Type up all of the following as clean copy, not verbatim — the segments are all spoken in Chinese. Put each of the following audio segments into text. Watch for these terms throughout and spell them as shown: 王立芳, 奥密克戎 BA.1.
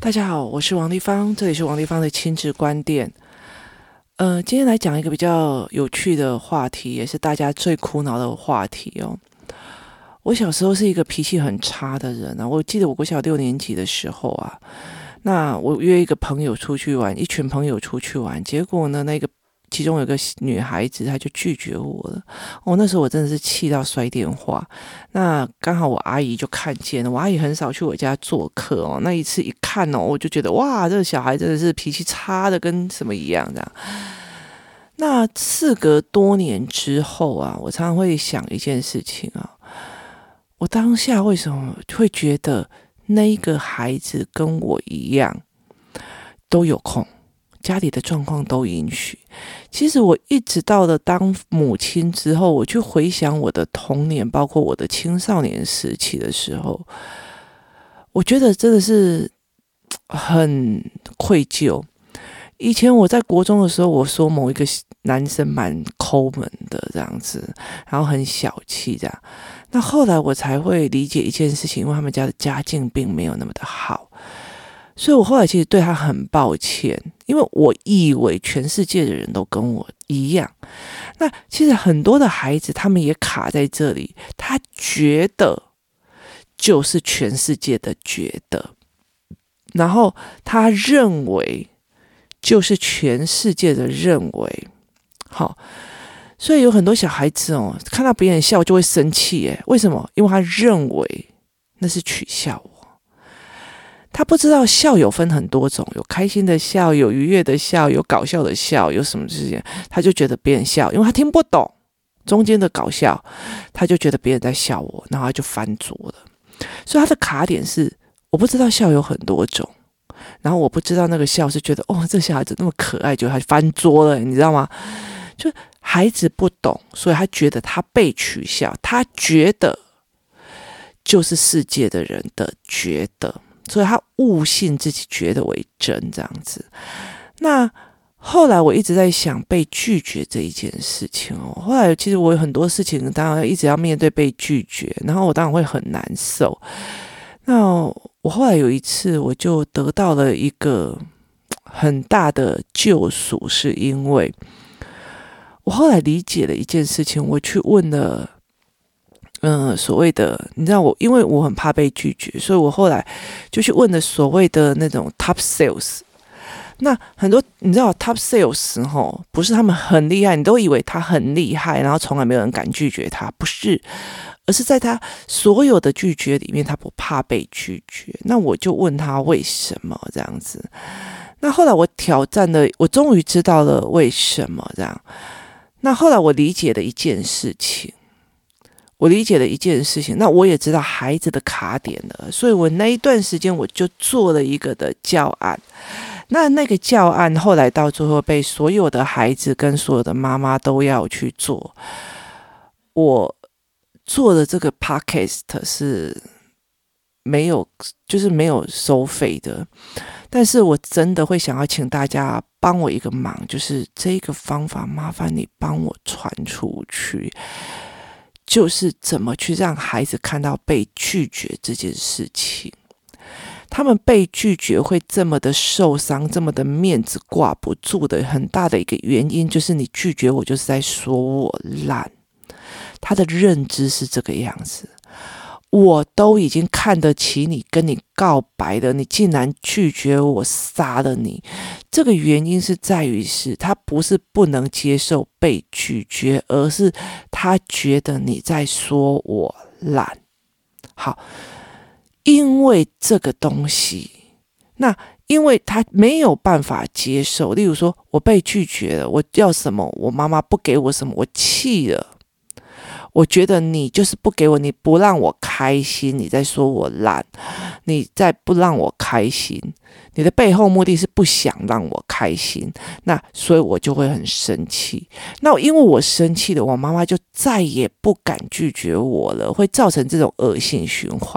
大家好，我是王立芳，这里是王立芳的亲子观点。今天来讲一个比较有趣的话题，也是大家最苦恼的话题哦。我小时候是一个脾气很差的人啊，我记得我国小6年级的时候啊，那我约一个朋友出去玩，一群朋友出去玩，结果呢，其中有个女孩子，她就拒绝我了。那时候我真的是气到摔电话。那刚好我阿姨就看见了，我阿姨很少去我家做客哦。那一次一看哦，我就觉得哇，这个小孩真的是脾气差的跟什么一样这样。那事隔多年之后啊，我常常会想一件事情啊，我当下为什么会觉得那个孩子跟我一样都有空？家里的状况都允许。其实我一直到了当母亲之后，我去回想我的童年，包括我的青少年时期的时候，我觉得真的是很愧疚。以前我在国中的时候，我说某一个男生蛮抠门的这样子，然后很小气这样。那后来我才会理解一件事情，因为他们家的家境并没有那么的好。所以我后来其实对他很抱歉，因为我以为全世界的人都跟我一样。那其实很多的孩子他们也卡在这里，他觉得就是全世界的觉得，然后他认为就是全世界的认为。好，所以有很多小孩子哦，看到别人笑就会生气。为什么？因为他认为那是取笑我。他不知道笑有分很多种，有开心的笑，有愉悦的笑，有搞笑的笑，有什么事情，他就觉得别人笑，因为他听不懂中间的搞笑，他就觉得别人在笑我，然后他就翻桌了。所以他的卡点是，我不知道笑有很多种，然后我不知道那个笑是觉得哦，这小孩子那么可爱，就他翻桌了，你知道吗？就孩子不懂，所以他觉得他被取笑，他觉得就是世界的人的觉得。所以他误信自己觉得为真这样子。那后来我一直在想被拒绝这一件事情哦。后来其实我有很多事情当然一直要面对被拒绝，然后我当然会很难受。那我后来有一次我就得到了一个很大的救赎，是因为我后来理解了一件事情，我去问了所谓的，你知道因为我很怕被拒绝，所以我后来就去问了所谓的那种 top sales。那很多你知道 top sales 吼，不是他们很厉害，你都以为他很厉害，然后从来没有人敢拒绝他，不是，而是在他所有的拒绝里面，他不怕被拒绝。那我就问他为什么这样子。那后来我挑战了，我终于知道了为什么这样。那后来我理解了一件事情。那我也知道孩子的卡点了，所以我那一段时间我就做了一个的教案。那个教案后来到最后被所有的孩子跟所有的妈妈都要去做。我做的这个 podcast 是没有收费的，但是我真的会想要请大家帮我一个忙，就是这个方法麻烦你帮我传出去。就是怎么去让孩子看到被拒绝这件事情，他们被拒绝会这么的受伤，这么的面子挂不住的很大的一个原因，就是你拒绝我就是在说我烂。他的认知是这个样子，我都已经看得起你，跟你告白了，你竟然拒绝我，杀了你。这个原因是在于是他不是不能接受被拒绝，而是他觉得你在说我烂。好，因为这个东西，那因为他没有办法接受，例如说我被拒绝了，我要什么，我妈妈不给我什么，我气了，我觉得你就是不给我，你不让我开心，你在说我烂，你在不让我开心，你的背后目的是不想让我开心，那所以我就会很生气。那因为我生气了，我妈妈就再也不敢拒绝我了，会造成这种恶性循环。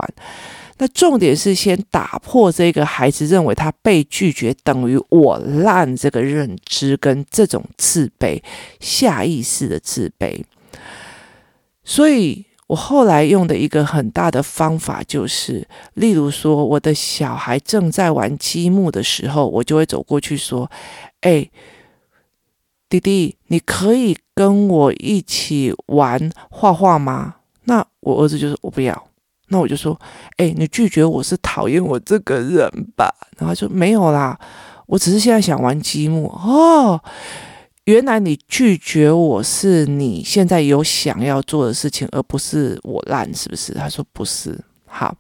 那重点是先打破这个孩子认为他被拒绝等于我烂这个认知跟这种自卑，下意识的自卑。所以我后来用的一个很大的方法就是，例如说我的小孩正在玩积木的时候，我就会走过去说，哎，弟弟，你可以跟我一起玩画画吗？那我儿子就说我不要。那我就说，哎，你拒绝我是讨厌我这个人吧？然后他说没有啦，我只是现在想玩积木。哦，原来你拒绝我是你现在有想要做的事情，而不是我烂，是不是？他说不是。好，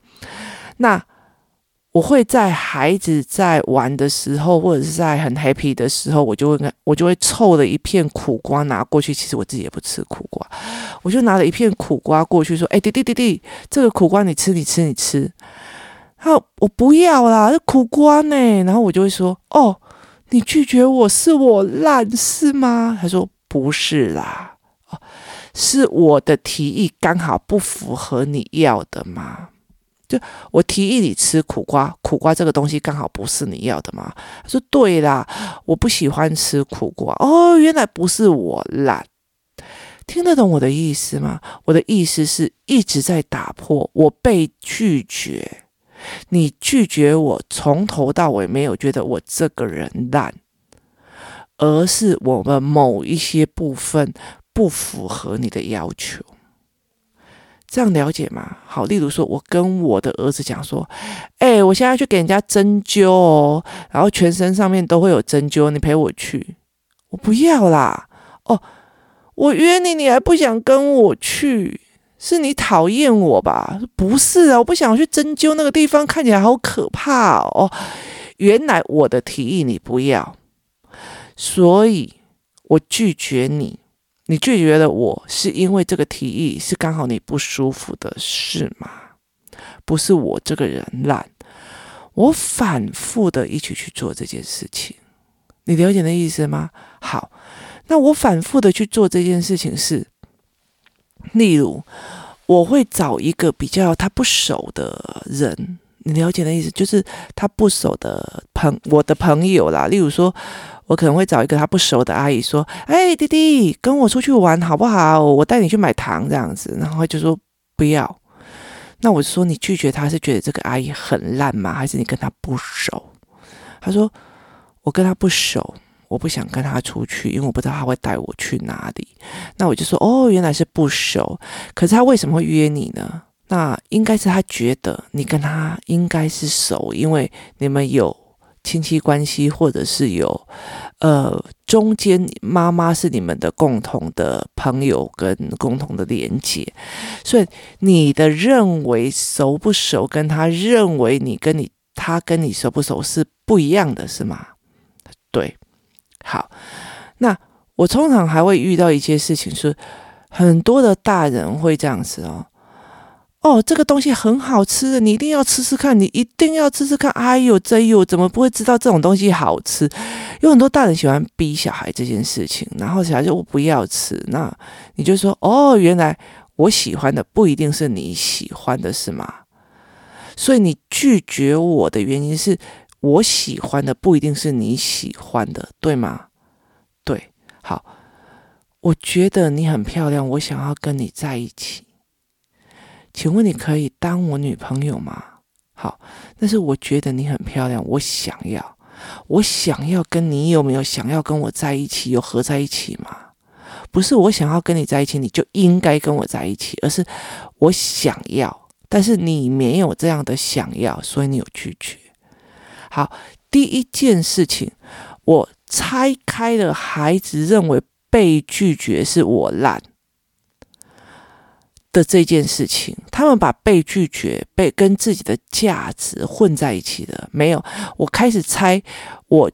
那我会在孩子在玩的时候，或者是在很 happy 的时候，我就会凑了一片苦瓜拿过去。其实我自己也不吃苦瓜，我就拿了一片苦瓜过去说：“哎，弟弟，这个苦瓜你吃，你吃。”他说：“我不要啦，这苦瓜呢。”然后我就会说：“哦，你拒绝我是我烂是吗？”他说：“不是啦，是我的提议刚好不符合你要的嘛。”就我提议你吃苦瓜，苦瓜这个东西刚好不是你要的嘛。他说对啦，我不喜欢吃苦瓜。哦，原来不是我懒。听得懂我的意思吗？我的意思是一直在打破我被拒绝，你拒绝我，从头到尾没有觉得我这个人懒，而是我们某一些部分不符合你的要求。这样了解吗？好，例如说我跟我的儿子讲说，欸，我现在去给人家针灸哦，然后全身上面都会有针灸，你陪我去。我不要啦。哦，我约你，你还不想跟我去，是你讨厌我吧？不是啊，我不想去针灸，那个地方看起来好可怕哦。原来我的提议你不要，所以我拒绝你。你拒绝了我是因为这个提议是刚好你不舒服的事吗？不是我这个人懒。我反复的一起去做这件事情，你了解的意思吗？好，那我反复的去做这件事情是，例如我会找一个比较他不熟的人，你了解的意思就是他不熟的我的朋友啦。例如说我可能会找一个他不熟的阿姨说，哎，弟弟，跟我出去玩好不好？我带你去买糖这样子。然后他就说不要。那我说你拒绝他是觉得这个阿姨很烂吗？还是你跟他不熟？他说我跟他不熟，我不想跟他出去，因为我不知道他会带我去哪里。那我就说哦，原来是不熟。可是他为什么会约你呢？那应该是他觉得你跟他应该是熟，因为你们有亲戚关系，或者是有中间妈妈是你们的共同的朋友跟共同的连结，所以你的认为熟不熟跟他认为他跟你熟不熟是不一样的，是吗？对。好，那我通常还会遇到一些事情是很多的大人会这样子哦，这个东西很好吃的，你一定要吃吃看，你一定要吃吃看。哎呦，这又怎么不会知道这种东西好吃？有很多大人喜欢逼小孩这件事情，然后小孩就我不要吃，那你就说哦，原来我喜欢的不一定是你喜欢的，是吗？所以你拒绝我的原因是我喜欢的不一定是你喜欢的，对吗？对，好，我觉得你很漂亮，我想要跟你在一起。请问你可以当我女朋友吗？好，但是我觉得你很漂亮，我想要跟你，有没有想要跟我在一起？有合在一起吗？不是我想要跟你在一起，你就应该跟我在一起，而是我想要，但是你没有这样的想要，所以你有拒绝。好，第一件事情，我拆开了孩子认为被拒绝是我烂的这件事情，他们把被拒绝跟自己的价值混在一起的。没有，我开始猜我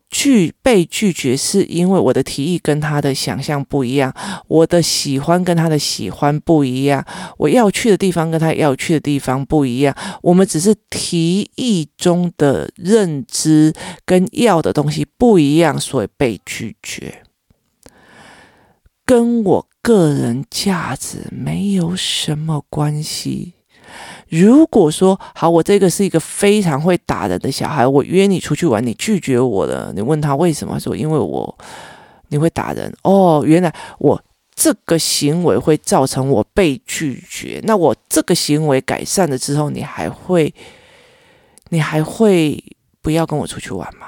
被拒绝是因为我的提议跟他的想象不一样，我的喜欢跟他的喜欢不一样，我要去的地方跟他要去的地方不一样，我们只是提议中的认知跟要的东西不一样，所以被拒绝跟我个人价值没有什么关系。如果说好，我这个是一个非常会打人的小孩，我约你出去玩，你拒绝我了，你问他为什么，说因为你会打人。哦，原来我这个行为会造成我被拒绝，那我这个行为改善了之后，你还会不要跟我出去玩吗？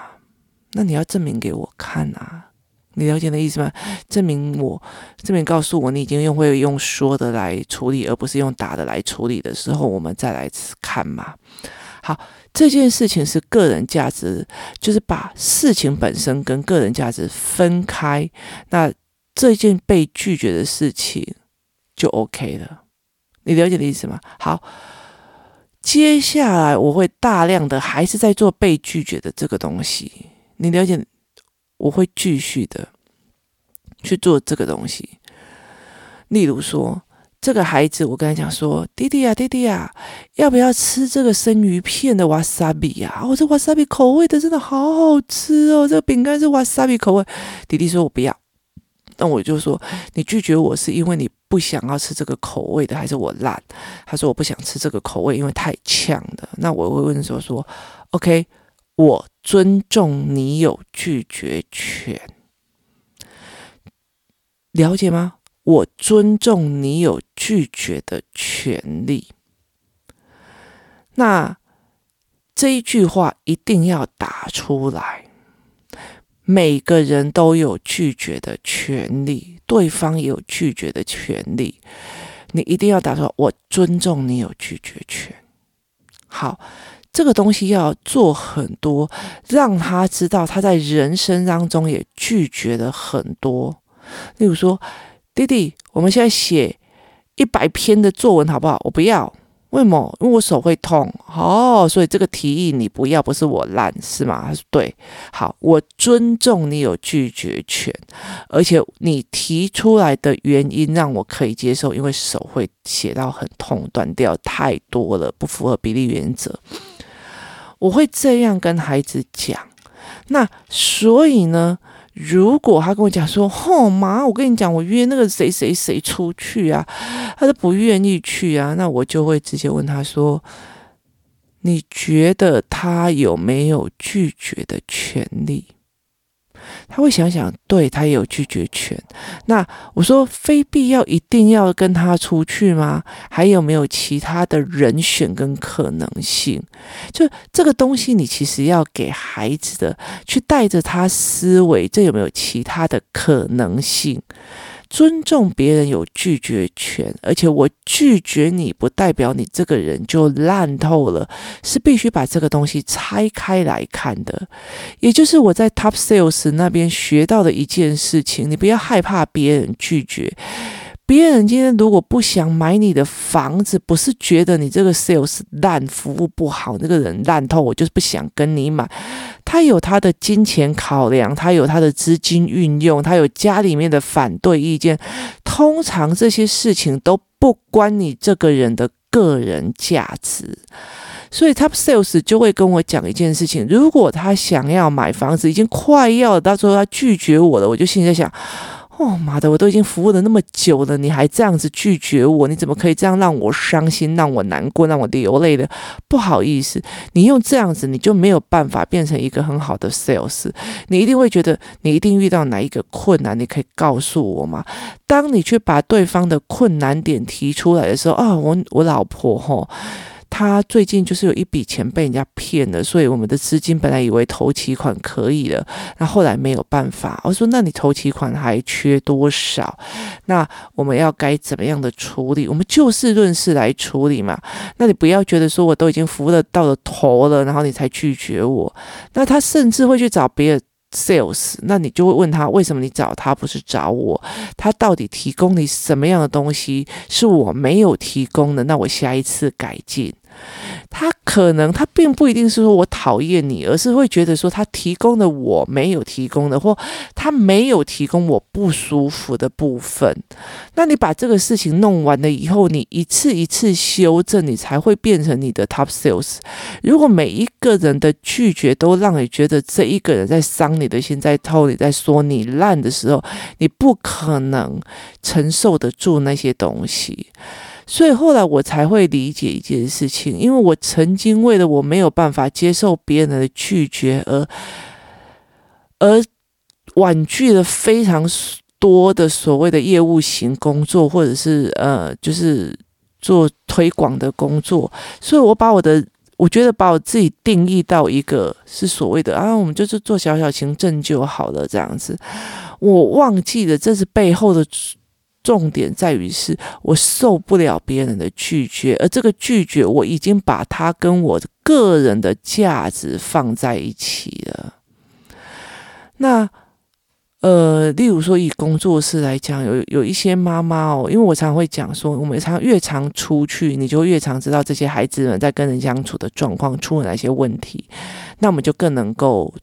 那你要证明给我看啊，你了解的意思吗？证明告诉我你已经会用说的来处理，而不是用打的来处理的时候，我们再来看嘛。好，这件事情是个人价值，就是把事情本身跟个人价值分开，那这件被拒绝的事情就 OK 了，你了解的意思吗？好，接下来我会大量的还是在做被拒绝的这个东西，你了解，我会继续的去做这个东西。例如说，这个孩子我跟他讲说，弟弟啊，要不要吃这个生鱼片的 wasabi 啊？哦，这 wasabi 口味的真的好好吃哦，这个饼干是 wasabi 口味。弟弟说我不要。那我就说，你拒绝我是因为你不想要吃这个口味的，还是我懒？他说我不想吃这个口味，因为太呛了。那我会问说 OK， 我尊重你有拒绝权，了解吗？我尊重你有拒绝的权利。那这一句话一定要打出来。每个人都有拒绝的权利，对方也有拒绝的权利，你一定要打算我尊重你有拒绝权。好，这个东西要做很多，让他知道他在人生当中也拒绝了很多。例如说，弟弟，我们现在写100篇的作文好不好？我不要。为什么？因为我手会痛哦，所以这个提议你不要，不是我烂是吗？他说对，好，我尊重你有拒绝权，而且你提出来的原因让我可以接受，因为手会写到很痛，断掉太多了，不符合比例原则。我会这样跟孩子讲。那所以呢，如果他跟我讲说，哦妈，我跟你讲，我约那个谁谁谁出去啊，他都不愿意去啊，那我就会直接问他说，你觉得他有没有拒绝的权利？他会想想，对，他也有拒绝权。那我说，非必要一定要跟他出去吗？还有没有其他的人选跟可能性？就这个东西你其实要给孩子的，去带着他思维，这有没有其他的可能性？尊重别人有拒绝权，而且我拒绝你不代表你这个人就烂透了，是必须把这个东西拆开来看的。也就是我在 Top Sales 那边学到的一件事情，你不要害怕别人拒绝。别人今天如果不想买你的房子，不是觉得你这个 sales 烂，服务不好，那个人烂透，我就是不想跟你买。他有他的金钱考量，他有他的资金运用，他有家里面的反对意见。通常这些事情都不关你这个人的个人价值。所以 Top Sales 就会跟我讲一件事情，如果他想要买房子，已经快要了，到时候他拒绝我了，我就心里在想，哦妈的，我都已经服务了那么久了，你还这样子拒绝我，你怎么可以这样让我伤心，让我难过，让我流泪的？不好意思，你用这样子你就没有办法变成一个很好的 sales， 你一定会觉得你一定遇到哪一个困难，你可以告诉我吗？当你去把对方的困难点提出来的时候，啊、哦，我老婆吼，他最近就是有一笔钱被人家骗了，所以我们的资金本来以为头期款可以了，那后来没有办法。我说那你头期款还缺多少？那我们要该怎么样的处理？我们就事论事来处理嘛。那你不要觉得说我都已经服务了到了头了，然后你才拒绝我。那他甚至会去找别人。Sales， 那你就会问他，为什么你找他不是找我？他到底提供你什么样的东西是我没有提供的？那我下一次改进。他并不一定是说我讨厌你，而是会觉得说他提供的我没有提供的，或他没有提供我不舒服的部分。那你把这个事情弄完了以后，你一次一次修正，你才会变成你的 top sales。 如果每一个人的拒绝都让你觉得这一个人在伤你的心，在偷你，在说你烂的时候，你不可能承受得住那些东西。所以后来我才会理解一件事情，因为我曾经为了我没有办法接受别人的拒绝而婉拒了非常多的所谓的业务型工作，或者是就是做推广的工作，所以我觉得把我自己定义到一个是所谓的我们就是做小小行政就好了这样子。我忘记了这是背后的重点在于是我受不了别人的拒绝，而这个拒绝我已经把它跟我个人的价值放在一起了。那例如说以工作室来讲，有一些妈妈哦，因为我常会讲说，我们越常出去，你就越常知道这些孩子们在跟人相处的状况出了哪些问题，那我们就更能够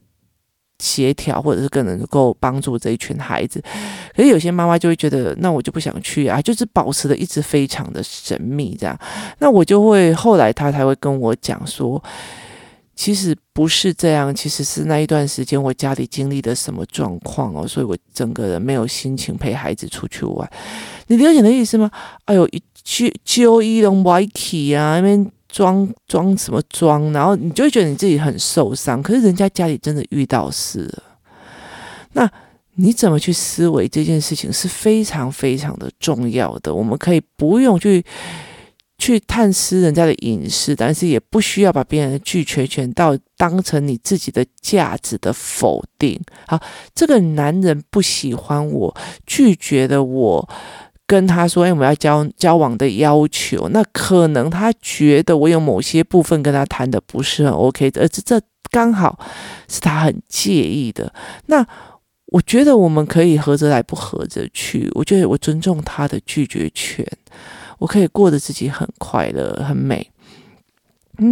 协调，或者是更能够帮助这一群孩子。可是有些妈妈就会觉得，那我就不想去啊，就是保持的一直非常的神秘这样。那我就会后来她才会跟我讲说，其实不是这样，其实是那一段时间我家里经历了什么状况哦，所以我整个人没有心情陪孩子出去玩。你了解的意思吗？哎呦，揪一龙歪起啊，那边装什么装，然后你就会觉得你自己很受伤。可是人家家里真的遇到事了，那你怎么去思维这件事情是非常非常的重要的。我们可以不用去探视人家的隐私，但是也不需要把别人的拒绝到当成你自己的价值的否定。好，这个男人不喜欢我，拒绝了我跟他说我们要交往的要求，那可能他觉得我有某些部分跟他谈的不是很 OK 的，而这刚好是他很介意的。那我觉得我们可以合着来不合着去，我觉得我尊重他的拒绝权，我可以过得自己很快乐很美，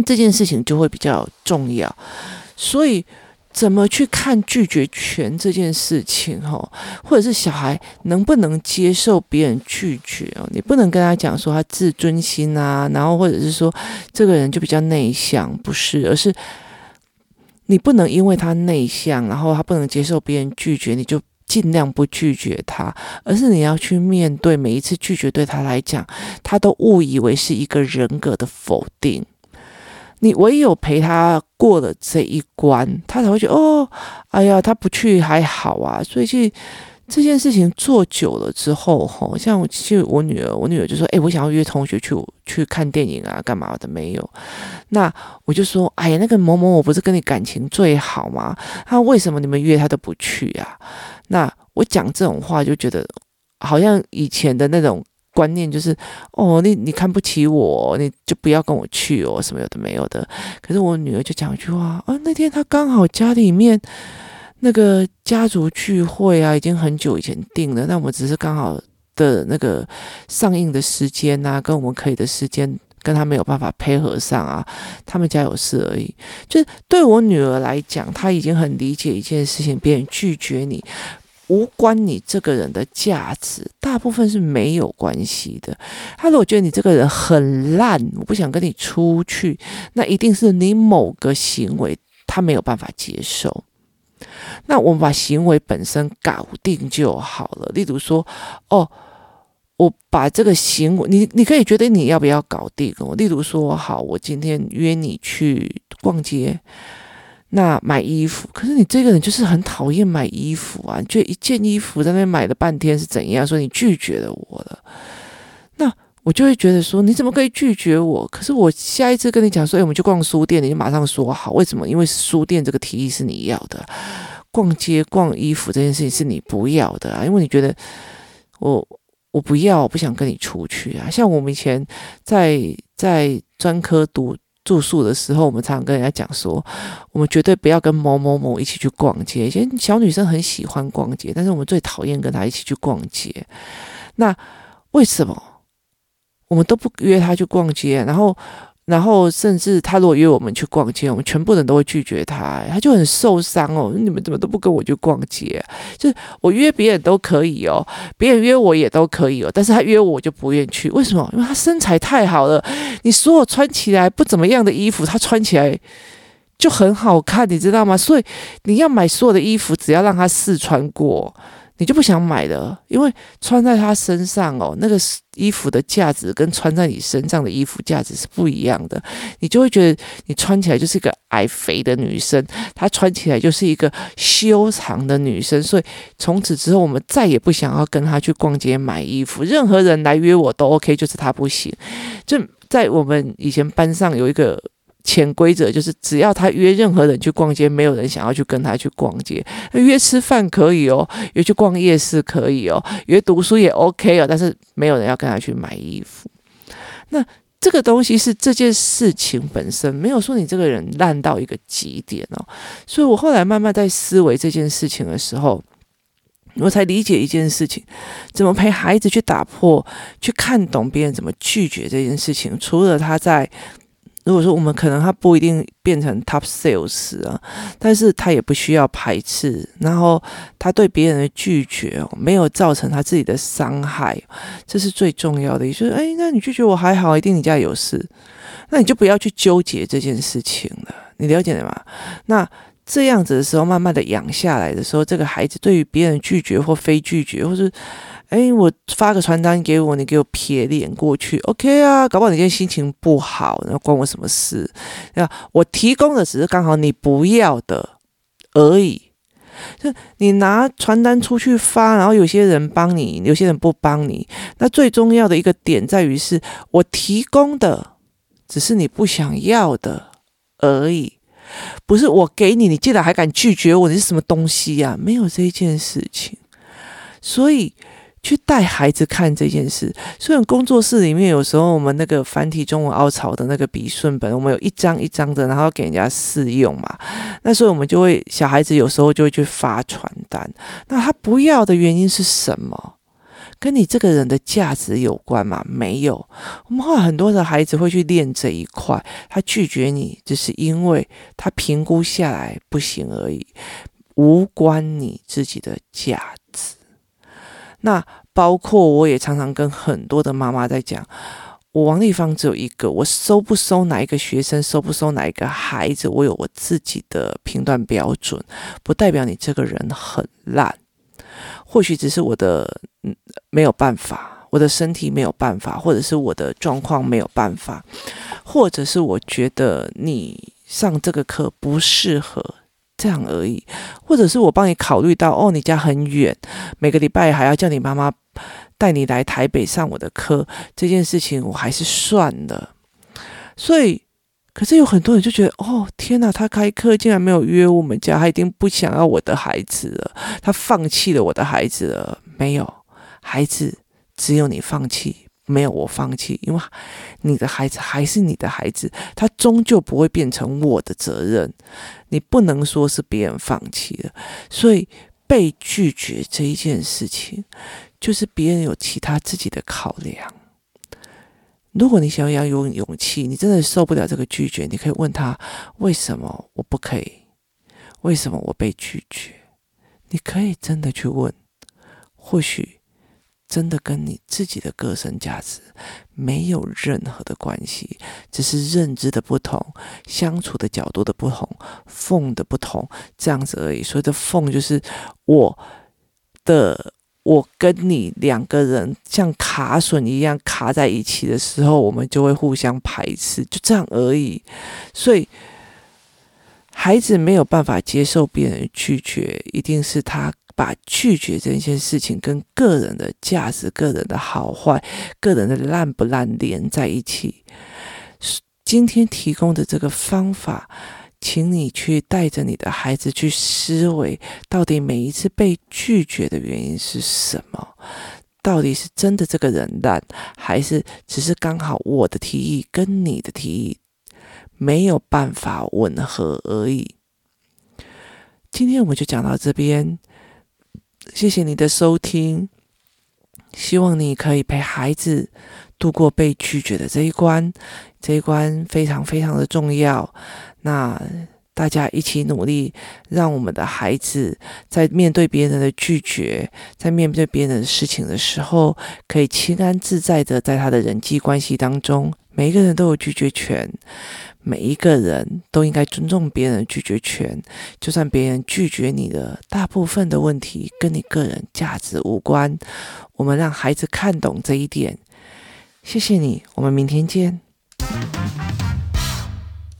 这件事情就会比较重要。所以怎么去看拒绝权这件事情，或者是小孩能不能接受别人拒绝，你不能跟他讲说他自尊心啊，然后或者是说这个人就比较内向，不是，而是你不能因为他内向，然后他不能接受别人拒绝，你就尽量不拒绝他，而是你要去面对每一次拒绝对他来讲，他都误以为是一个人格的否定。你唯有陪他过了这一关，他才会觉得哎呀，他不去还好啊。所以去这件事情做久了之后，像我女儿就说，我想要约同学去看电影啊，干嘛的没有？那我就说，哎呀，那个某某，我不是跟你感情最好吗？他为什么你们约他都不去啊？那我讲这种话就觉得，好像以前的那种观念就是，你看不起我，你就不要跟我去哦，什么有的没有的。可是我女儿就讲一句话，那天她刚好家里面那个家族聚会啊，已经很久以前定了，那我们只是刚好的那个上映的时间啊，跟我们可以的时间，跟他没有办法配合上啊，他们家有事而已。就是对我女儿来讲，她已经很理解一件事情，别人拒绝你无关你这个人的价值，大部分是没有关系的。她如果觉得你这个人很烂，我不想跟你出去，那一定是你某个行为她没有办法接受。那我们把行为本身搞定就好了。例如说，我把这个行为，你可以决定你要不要搞定哦。例如说，好，我今天约你去逛街，那买衣服，可是你这个人就是很讨厌买衣服啊，就一件衣服在那边买了半天是怎样，所以你拒绝了我了。那我就会觉得说，你怎么可以拒绝我？可是我下一次跟你讲说，我们去逛书店，你就马上说好。为什么？因为书店这个提议是你要的，逛街逛衣服这件事情是你不要的啊，因为你觉得我不要，我不想跟你出去啊。像我们以前在专科住宿的时候，我们常常跟人家讲说，我们绝对不要跟某某某一起去逛街。以前小女生很喜欢逛街，但是我们最讨厌跟她一起去逛街。那为什么？我们都不约他去逛街，然后甚至他如果约我们去逛街，我们全部人都会拒绝他，他就很受伤哦。你们怎么都不跟我去逛街？就是我约别人都可以哦，别人约我也都可以哦，但是他约我就不愿意去。为什么？因为他身材太好了，你所有穿起来不怎么样的衣服，他穿起来就很好看，你知道吗？所以你要买所有的衣服，只要让他试穿过，你就不想买了，因为穿在他身上哦，那个衣服的价值跟穿在你身上的衣服价值是不一样的，你就会觉得你穿起来就是一个矮肥的女生，她穿起来就是一个修长的女生，所以从此之后我们再也不想要跟她去逛街买衣服，任何人来约我都 OK， 就是她不行。就在我们以前班上有一个潜规则，就是只要他约任何人去逛街，没有人想要去跟他去逛街。约吃饭可以哦，约去逛夜市可以哦，约读书也 OK 哦，但是没有人要跟他去买衣服。那这个东西是这件事情本身，没有说你这个人烂到一个极点哦。所以我后来慢慢在思维这件事情的时候，我才理解一件事情，怎么陪孩子去打破，去看懂别人怎么拒绝这件事情。除了他在，如果说我们可能他不一定变成 top sales 啊，但是他也不需要排斥，然后他对别人的拒绝没有造成他自己的伤害，这是最重要的。也就是那你拒绝我还好，一定你家有事，那你就不要去纠结这件事情了，你了解了吗？那这样子的时候，慢慢的养下来的时候，这个孩子对于别人拒绝或非拒绝，或是我发个传单给我，你给我撇脸过去 OK 啊，搞不好你今天心情不好，那关我什么事？我提供的只是刚好你不要的而已。就你拿传单出去发，然后有些人帮你，有些人不帮你，那最重要的一个点在于是，我提供的只是你不想要的而已，不是我给你，你竟然还敢拒绝我，你是什么东西啊？没有这一件事情。所以去带孩子看这件事，虽然工作室里面有时候我们那个繁体中文凹槽的那个笔顺本，我们有一张一张的，然后给人家试用嘛，那所以我们就会，小孩子有时候就会去发传单，那他不要的原因是什么？跟你这个人的价值有关吗？没有。我们后来很多的孩子会去练这一块，他拒绝你只是因为他评估下来不行而已，无关你自己的价值。那包括我也常常跟很多的妈妈在讲，我王丽芳只有一个，我收不收哪一个学生，收不收哪一个孩子，我有我自己的评断标准，不代表你这个人很烂，或许只是我的没有办法，我的身体没有办法，或者是我的状况没有办法，或者是我觉得你上这个课不适合，这样而已。或者是我帮你考虑到你家很远，每个礼拜还要叫你妈妈带你来台北上我的课，这件事情我还是算了。所以可是有很多人就觉得天哪，他开课竟然没有约我们家，他一定不想要我的孩子了，他放弃了我的孩子了。没有，孩子只有你放弃，没有我放弃，因为你的孩子还是你的孩子，他终究不会变成我的责任，你不能说是别人放弃了。所以被拒绝这一件事情，就是别人有其他自己的考量。如果你想要有勇气，你真的受不了这个拒绝，你可以问他，为什么我不可以？为什么我被拒绝？你可以真的去问，或许真的跟你自己的个人价值没有任何的关系，只是认知的不同，相处的角度的不同，缝的不同，这样子而已。所以的缝就是我跟你两个人像卡榫一样卡在一起的时候，我们就会互相排斥，就这样而已。所以孩子没有办法接受别人拒绝，一定是他把拒绝这件事情跟个人的价值、个人的好坏、个人的烂不烂连在一起。今天提供的这个方法，请你去带着你的孩子去思维，到底每一次被拒绝的原因是什么？到底是真的这个人烂，还是只是刚好我的提议跟你的提议没有办法吻合而已？今天我们就讲到这边，谢谢你的收听，希望你可以陪孩子度过被拒绝的这一关，这一关非常非常的重要。那大家一起努力，让我们的孩子在面对别人的拒绝，在面对别人的事情的时候，可以轻安自在的在他的人际关系当中。每一个人都有拒绝权，每一个人都应该尊重别人的拒绝权，就算别人拒绝你的大部分的问题跟你个人价值无关。我们让孩子看懂这一点。谢谢你，我们明天见。